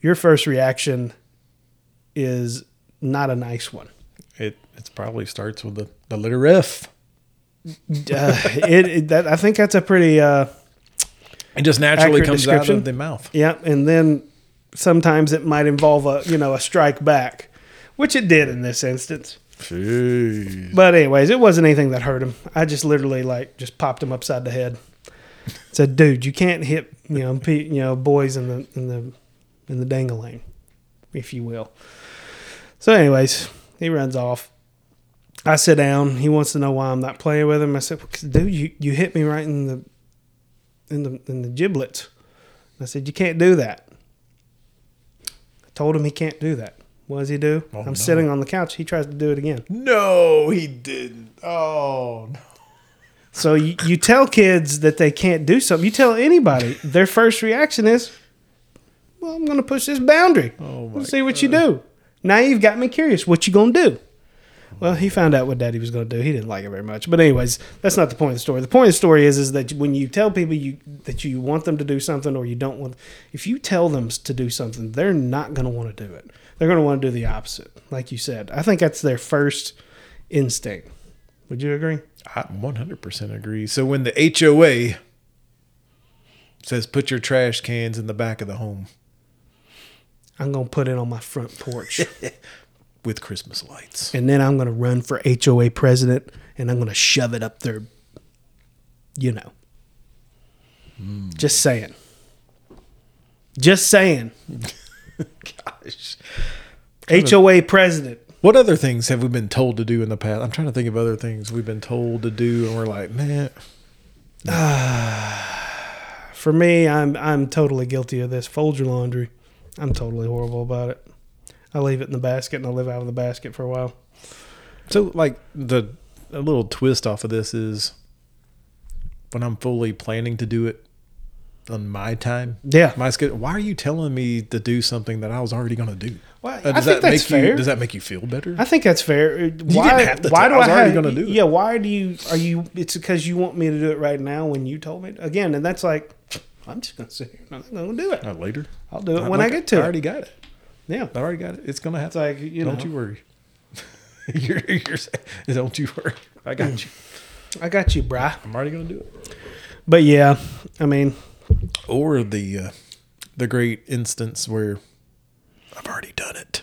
your first reaction is not a nice one. It probably starts with the letter F. I think that's a pretty it just naturally comes out of the mouth. Yeah, and then sometimes it might involve a strike back, which it did in this instance. Jeez. But anyways, it wasn't anything that hurt him. I just literally just popped him upside the head. Said, dude, you can't hit boys in the dang-a-lane, if you will. So anyways, he runs off. I sit down. He wants to know why I'm not playing with him. I said, dude, you hit me right in the giblets. I said, you can't do that. Told him he can't do that. What does he do? Oh, I'm sitting on the couch. He tries to do it again. No, he didn't. Oh, no. So you tell kids that they can't do something. You tell anybody, their first reaction is, well, I'm going to push this boundary. Oh, my Let's see what God. You do. Now you've got me curious. What you going to do? Well, he found out what Daddy was going to do. He didn't like it very much. But anyways, that's not the point of the story. The point of the story is that when you tell people that you want them to do something or you don't want, if you tell them to do something, they're not going to want to do it. They're going to want to do the opposite, like you said. I think that's their first instinct. Would you agree? I 100% agree. So when the HOA says put your trash cans in the back of the home, I'm going to put it on my front porch. With Christmas lights. And then I'm going to run for HOA president and I'm going to shove it up there. Just saying. Just saying. Gosh. HOA president. What other things have we been told to do in the past? I'm trying to think of other things we've been told to do and we're like, man. For me, I'm totally guilty of this. Fold your laundry. I'm totally horrible about it. I leave it in the basket and I live out of the basket for a while. So like a little twist off of this is when I'm fully planning to do it on my time. Yeah. My schedule. Why are you telling me to do something that I was already going to do? Well, does that make you feel better? I think that's fair. Why do I have to do it? Yeah. It's because you want me to do it right now when you told me again. And that's like, I'm just going to sit here. I'm not going to do it. Not later. I'll do it when I get to it. I already got it. Yeah, I already got it. It's gonna happen. It's like, don't you worry. Don't you worry. I got you, brah. I'm already gonna do it. But yeah, I mean, or the great instance where I've already done it.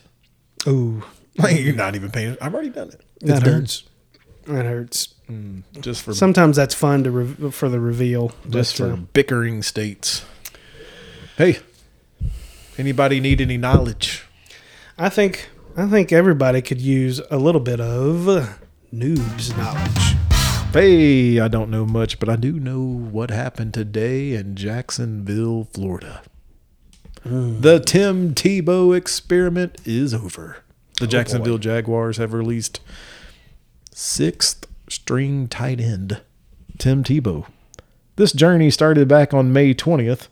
Ooh, like, you're not even paying. I've already done it. That hurts. Just for sometimes that's fun to for the reveal. Just for bickering states. Hey, anybody need any knowledge? I think everybody could use a little bit of noob's knowledge. Hey, I don't know much, but I do know what happened today in Jacksonville, Florida. The Tim Tebow experiment is over. The Jacksonville Jaguars have released sixth string tight end, Tim Tebow. This journey started back on May 20th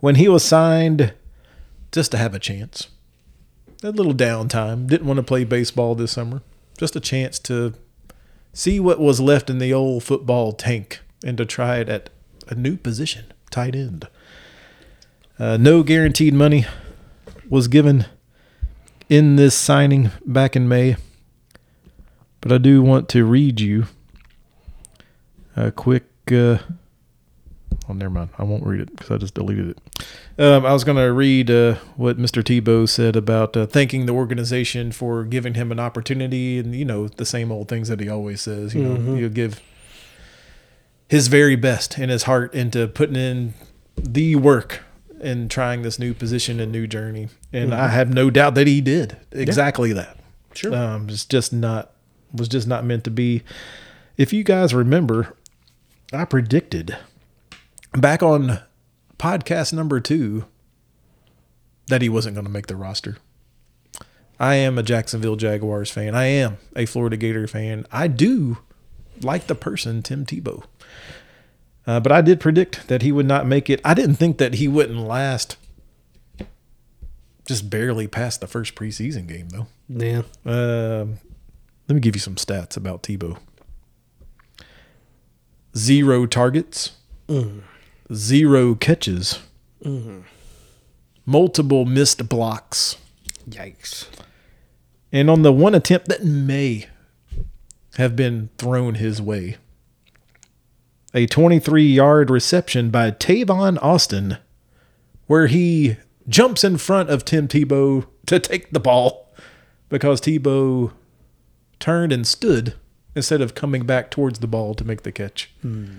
when he was signed just to have a chance. A little downtime. Didn't want to play baseball this summer. Just a chance to see what was left in the old football tank and to try it at a new position, tight end. No guaranteed money was given in this signing back in May. But I do want to read you a quick... oh, never mind. I won't read it because I just deleted it. I was going to read what Mr. Tebow said about thanking the organization for giving him an opportunity and, you know, the same old things that he always says. You know, he'll give his very best and his heart into putting in the work and trying this new position and new journey. And I have no doubt that he did exactly that. Sure. It's just not... was just not meant to be. If you guys remember, I predicted back on podcast number 2 that he wasn't going to make the roster. I am a Jacksonville Jaguars fan. I am a Florida Gator fan. I do like the person, Tim Tebow. But I did predict that he would not make it. I didn't think that he wouldn't last just barely past the first preseason game, though. Yeah. Let me give you some stats about Tebow. 0 targets. 0 catches. Multiple missed blocks. Yikes. And on the one attempt that may have been thrown his way, a 23-yard reception by Tavon Austin, where he jumps in front of Tim Tebow to take the ball because Tebow turned and stood instead of coming back towards the ball to make the catch. The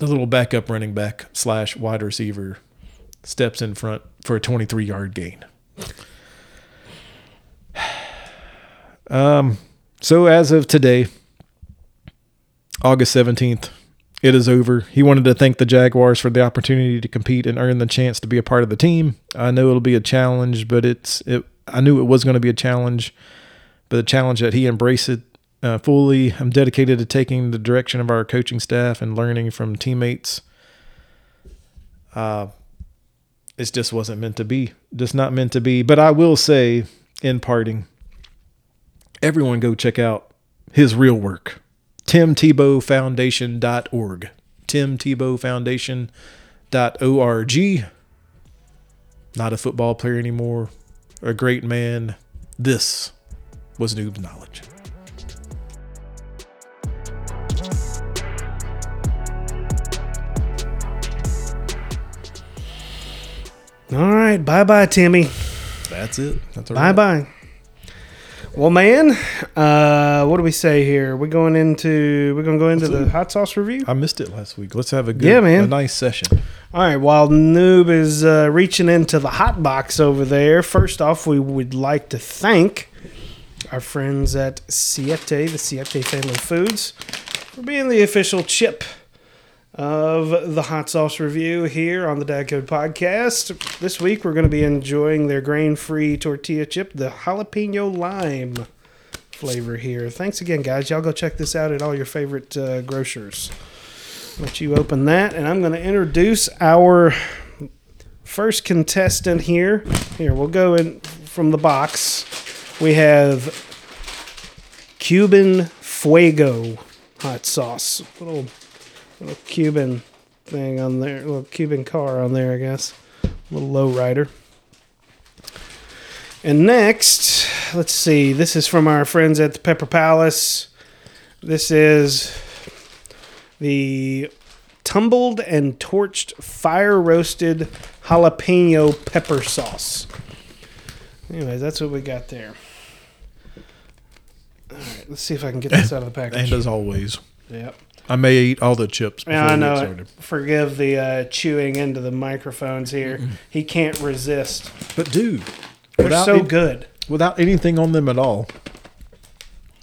little backup running back / wide receiver steps in front for a 23-yard gain. So as of today, August 17th, it is over. He wanted to thank the Jaguars for the opportunity to compete and earn the chance to be a part of the team. I know it'll be a challenge, but I knew it was going to be a challenge. But the challenge that he embraced it fully. I'm dedicated to taking the direction of our coaching staff and learning from teammates. It just wasn't meant to be. Just not meant to be. But I will say, in parting, everyone go check out his real work. TimTebowFoundation.org. TimTebowFoundation.org. Not a football player anymore. A great man. This was Noob's Knowledge. All right. Bye-bye, Timmy. That's it. That's all right. Bye-bye. Well, man, what do we say here? We're going to go into the hot sauce review. I missed it last week. Let's have a nice session. All right. While Noob is reaching into the hot box over there, first off, we would like to thank our friends at the Siete Family Foods, for being the official chip of the hot sauce review here on the Dad Code Podcast. This week, we're going to be enjoying their grain-free tortilla chip, the jalapeno lime flavor here. Thanks again, guys. Y'all go check this out at all your favorite grocers. I'll let you open that, and I'm going to introduce our first contestant here. Here, we'll go in from the box. We have Cuban Fuego hot sauce. Little Cuban thing on there. Little Cuban car on there, I guess. Little low rider. And next, let's see. This is from our friends at the Pepper Palace. This is the tumbled and torched fire roasted jalapeno pepper sauce. Anyways, that's what we got there. All right, let's see if I can get this out of the package. And as always. Yep. I may eat all the chips before we get started. Forgive the chewing into the microphones here. Mm-mm. He can't resist. But dude, they're so good. Without anything on them at all.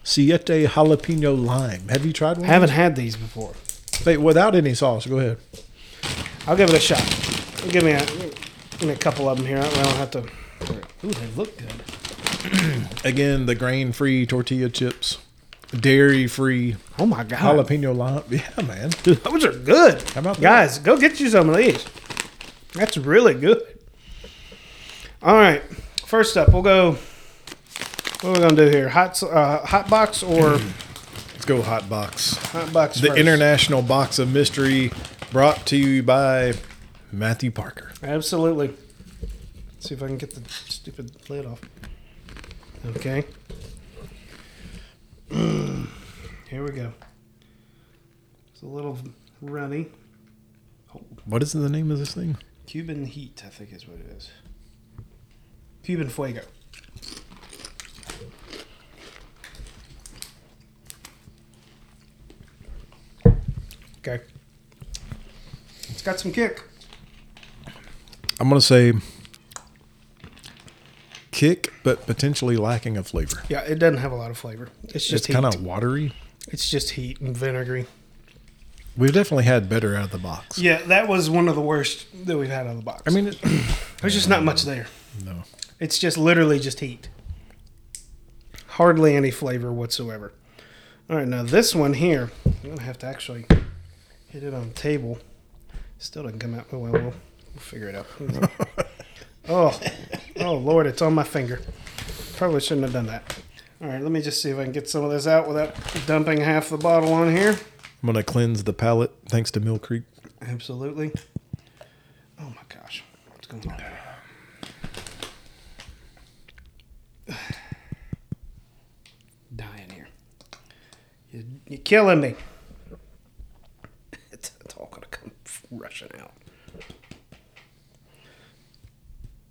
Siete Jalapeno Lime. Have you tried one? I haven't had these before. Wait, without any sauce. Go ahead. I'll give it a shot. Give me a couple of them here. I don't have to. Ooh, they look good. Again, the grain-free tortilla chips. Dairy-free. Oh, my God. Jalapeno lime. Yeah, man. Those are good. How about that? Guys, go get you some of these. That's really good. All right. First up, we'll go. What are we going to do here? Hot box or? Let's go hot box. Hot box first. The International Box of Mystery, brought to you by Matthew Parker. Absolutely. Let's see if I can get the stupid lid off. Okay. Here we go. It's a little runny. Oh. What is the name of this thing? Cuban Heat, I think is what it is. Cuban Fuego. Okay. It's got some kick. I'm going to say kick, but potentially lacking of flavor. Yeah, it doesn't have a lot of flavor. It's kind of watery. It's just heat and vinegary. We've definitely had better out of the box. Yeah, that was one of the worst that we've had out of the box. I mean, there's just not much there. No. It's just literally just heat. Hardly any flavor whatsoever. All right, now this one here, I'm going to have to actually hit it on the table. Still doesn't come out. Oh, well, we'll figure it out. Oh, Lord, it's on my finger. Probably shouldn't have done that. All right, let me just see if I can get some of this out without dumping half the bottle on here. I'm going to cleanse the palate thanks to Mill Creek. Absolutely. Oh, my gosh. What's going on here? Dying here. You're killing me. It's all going to come rushing out.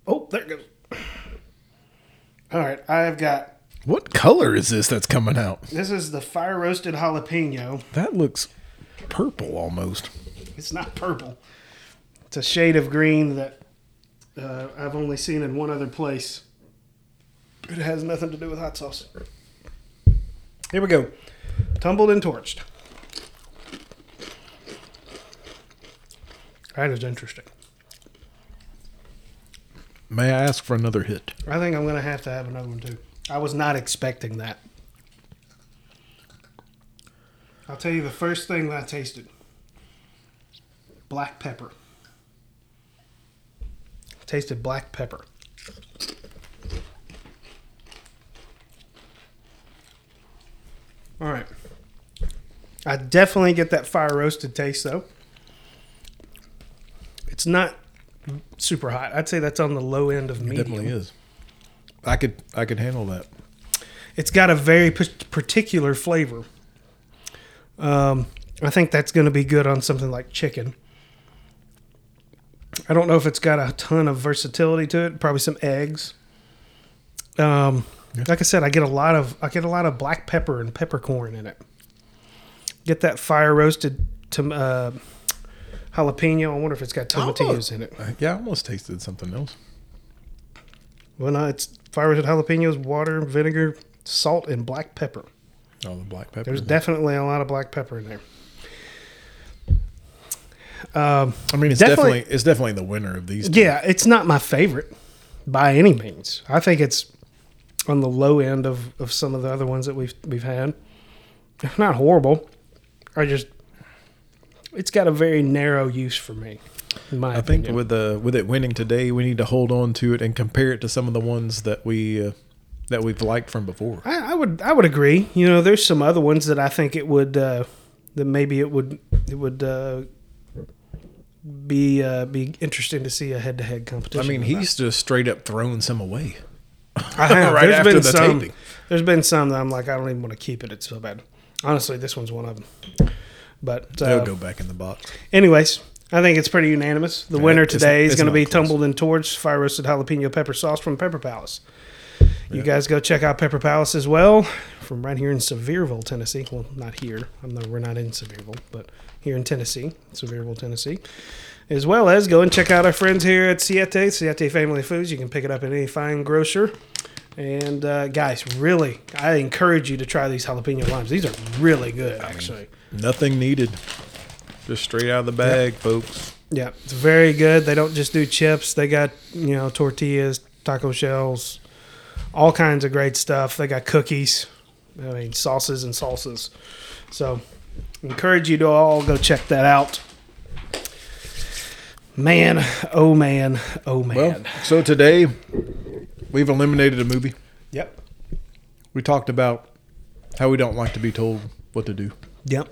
Oh, there it goes. All right, I've got... What color is this that's coming out? This is the fire-roasted jalapeno. That looks purple almost. It's not purple. It's a shade of green that I've only seen in one other place. It has nothing to do with hot sauce. Here we go. Tumbled and torched. That is interesting. May I ask for another hit? I think I'm going to have another one, too. I was not expecting that. I'll tell you the first thing that I tasted. Black pepper. I tasted black pepper. All right. I definitely get that fire roasted taste, though. It's not super hot. I'd say that's on the low end of medium. It definitely is. I could handle that. It's got a very particular flavor. I think that's going to be good on something like chicken. I don't know if it's got a ton of versatility to it. Probably some eggs. Yeah. Like I said, I get a lot of black pepper and peppercorn in it. Get that fire roasted jalapeno. I wonder if it's got tomatillos in it. Yeah, I almost tasted something else. Well, no, it's fire-roasted jalapenos, water, vinegar, salt, and black pepper. Oh, the black pepper. There's definitely a lot of black pepper in there. I mean, it's definitely the winner of these two. Yeah, it's not my favorite by any means. I think it's on the low end of some of the other ones that we've had. Not horrible. It's got a very narrow use for me. I think with it winning today, we need to hold on to it and compare it to some of the ones that we've liked from before. I would agree. You know, there's some other ones that I think it would be interesting to see a head-to-head competition. I mean, he's just straight up throwing some away. I have. Right there's after been the some, taping. There's been some that I'm like, I don't even want to keep it. It's so bad. Honestly, this one's one of them. But they'll go back in the box. Anyways. I think it's pretty unanimous. The winner today is going to be Tumbled and Torched Fire Roasted Jalapeno Pepper Sauce from Pepper Palace. You guys go check out Pepper Palace as well, from right here in Sevierville, Tennessee. Well, not here. We're not in Sevierville, but here in Tennessee, Sevierville, Tennessee. As well as go and check out our friends here at Siete Family Foods. You can pick it up at any fine grocer. And guys, really, I encourage you to try these jalapeno limes. These are really good, actually. Nothing needed. Just straight out of the bag, folks. Yeah, it's very good. They don't just do chips. They got, tortillas, taco shells, all kinds of great stuff. They got cookies, sauces and salsas. So, encourage you to all go check that out. Man, oh man, oh man. Well, so today, we've eliminated a movie. Yep. We talked about how we don't like to be told what to do. Yep.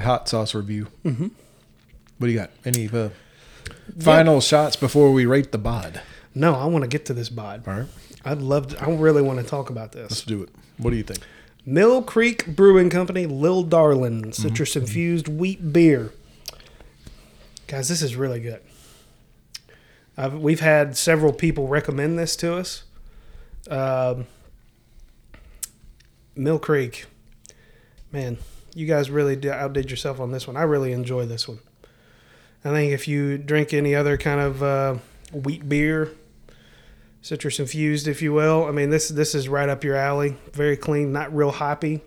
Hot sauce review. Mm-hmm. What do you got? Any final shots before we rate the bod? No, I want to get to this bod. All right. I really want to talk about this. Let's do it. What do you think? Mill Creek Brewing Co., Lil Darlin, citrus-infused wheat beer. Guys, this is really good. We've had several people recommend this to us. Mill Creek. Man, you guys really outdid yourself on this one. I really enjoy this one. I think if you drink any other kind of wheat beer, citrus infused, if you will, this is right up your alley. Very clean, not real hoppy,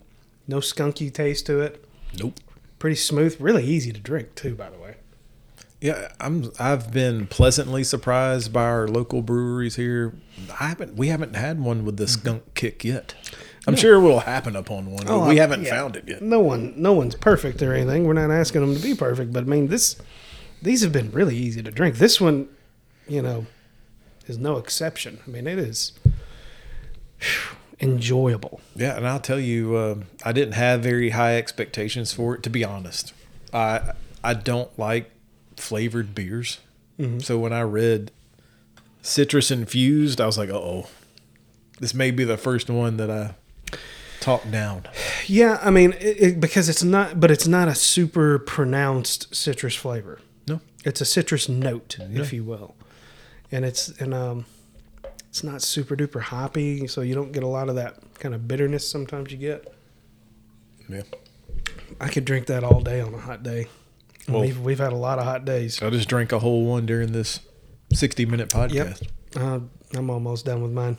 no skunky taste to it. Nope. Pretty smooth, really easy to drink too. By the way. Yeah, I've been pleasantly surprised by our local breweries here. We haven't had one with the skunk kick yet. I'm sure it will happen upon one. Oh, we haven't found it yet. No one's perfect or anything. We're not asking them to be perfect, but these have been really easy to drink. This one, is no exception. It is enjoyable. Yeah, and I'll tell you, I didn't have very high expectations for it, to be honest. I don't like flavored beers. Mm-hmm. So when I read citrus infused, I was like, uh-oh. This may be the first one that I talk down. Yeah, because it's not, but it's not a super pronounced citrus flavor. No, it's a citrus note, if you will, and it's not super duper hoppy, so you don't get a lot of that kind of bitterness sometimes you get. Yeah, I could drink that all day on a hot day. Well, we've had a lot of hot days. I just drank a whole one during this 60-minute podcast. Yep. I'm almost done with mine.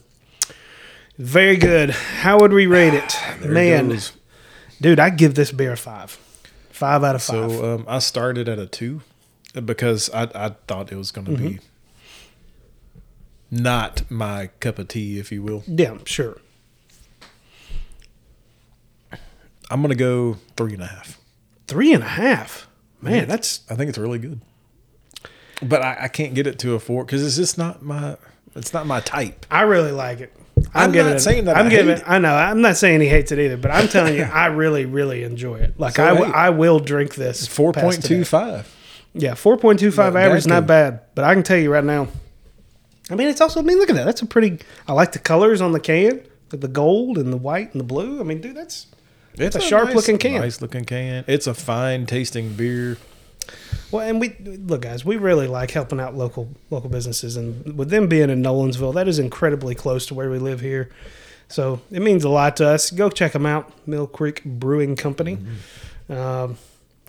Very good. How would we rate it? Man, dude, I give this beer a 5. 5 out of 5. So I started at a 2 because I thought it was going to be not my cup of tea, if you will. Yeah, sure. I'm going to go 3.5. 3.5? Man, I think it's really good. But I can't get it to a 4 because it's just not my type. I really like it. I know. I'm not saying he hates it either, but I'm telling you, I really, really enjoy it. Like so I will drink this. 4.25. Yeah, 4.25 average, not bad. But I can tell you right now. It's also. Look at that. That's a pretty. I like the colors on the can, the gold and the white and the blue. Dude, that's a sharp looking can. Nice looking can. It's a fine tasting beer. Well, and we really like helping out local businesses, and with them being in Nolensville, that is incredibly close to where we live here. So it means a lot to us. Go check them out, Mill Creek Brewing Company. Mm-hmm.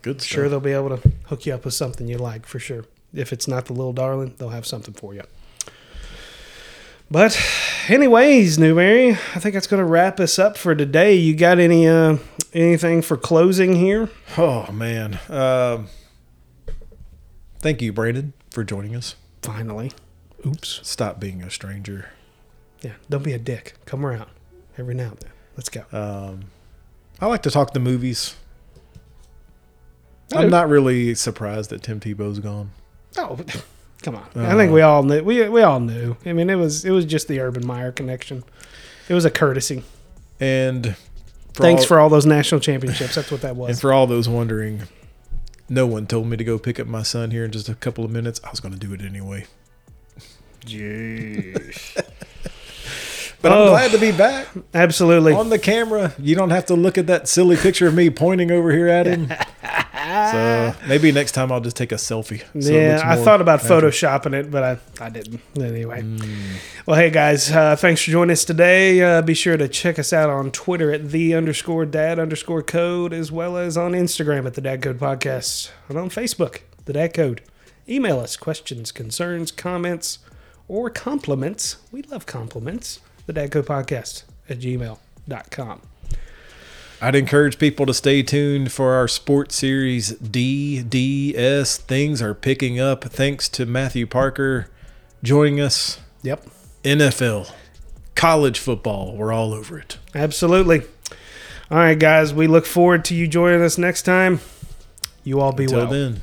Good stuff. Sure, they'll be able to hook you up with something you like for sure. If it's not the Lil Darlin, they'll have something for you. But anyways, Newberry, I think that's going to wrap us up for today. You got any anything for closing here? Oh man. Thank you, Brandon, for joining us. Finally. Oops. Stop being a stranger. Yeah, don't be a dick. Come around every now and then. Let's go. I like to talk the movies. I'm not really surprised that Tim Tebow's gone. Oh, come on. I think we all knew. We all knew. It was just the Urban Meyer connection. It was a courtesy. And thanks for all those national championships. That's what that was. And for all those wondering, no one told me to go pick up my son here in just a couple of minutes. I was going to do it anyway. Jeez. But I'm glad to be back. Absolutely. On the camera. You don't have to look at that silly picture of me pointing over here at him. So maybe next time I'll just take a selfie. So yeah, I thought about photoshopping it, but I didn't. Anyway. Well, hey, guys, thanks for joining us today. Be sure to check us out on Twitter at the_dad_code, as well as on Instagram at The Dad Code Podcast, and on Facebook, The Dad Code. Email us questions, concerns, comments, or compliments. We love compliments. The Dad Code Podcast at gmail.com. I'd encourage people to stay tuned for our sports series DDS. Things are picking up thanks to Matthew Parker joining us. Yep. NFL, college football, we're all over it. Absolutely. All right, guys, we look forward to you joining us next time. You all be well. Until then.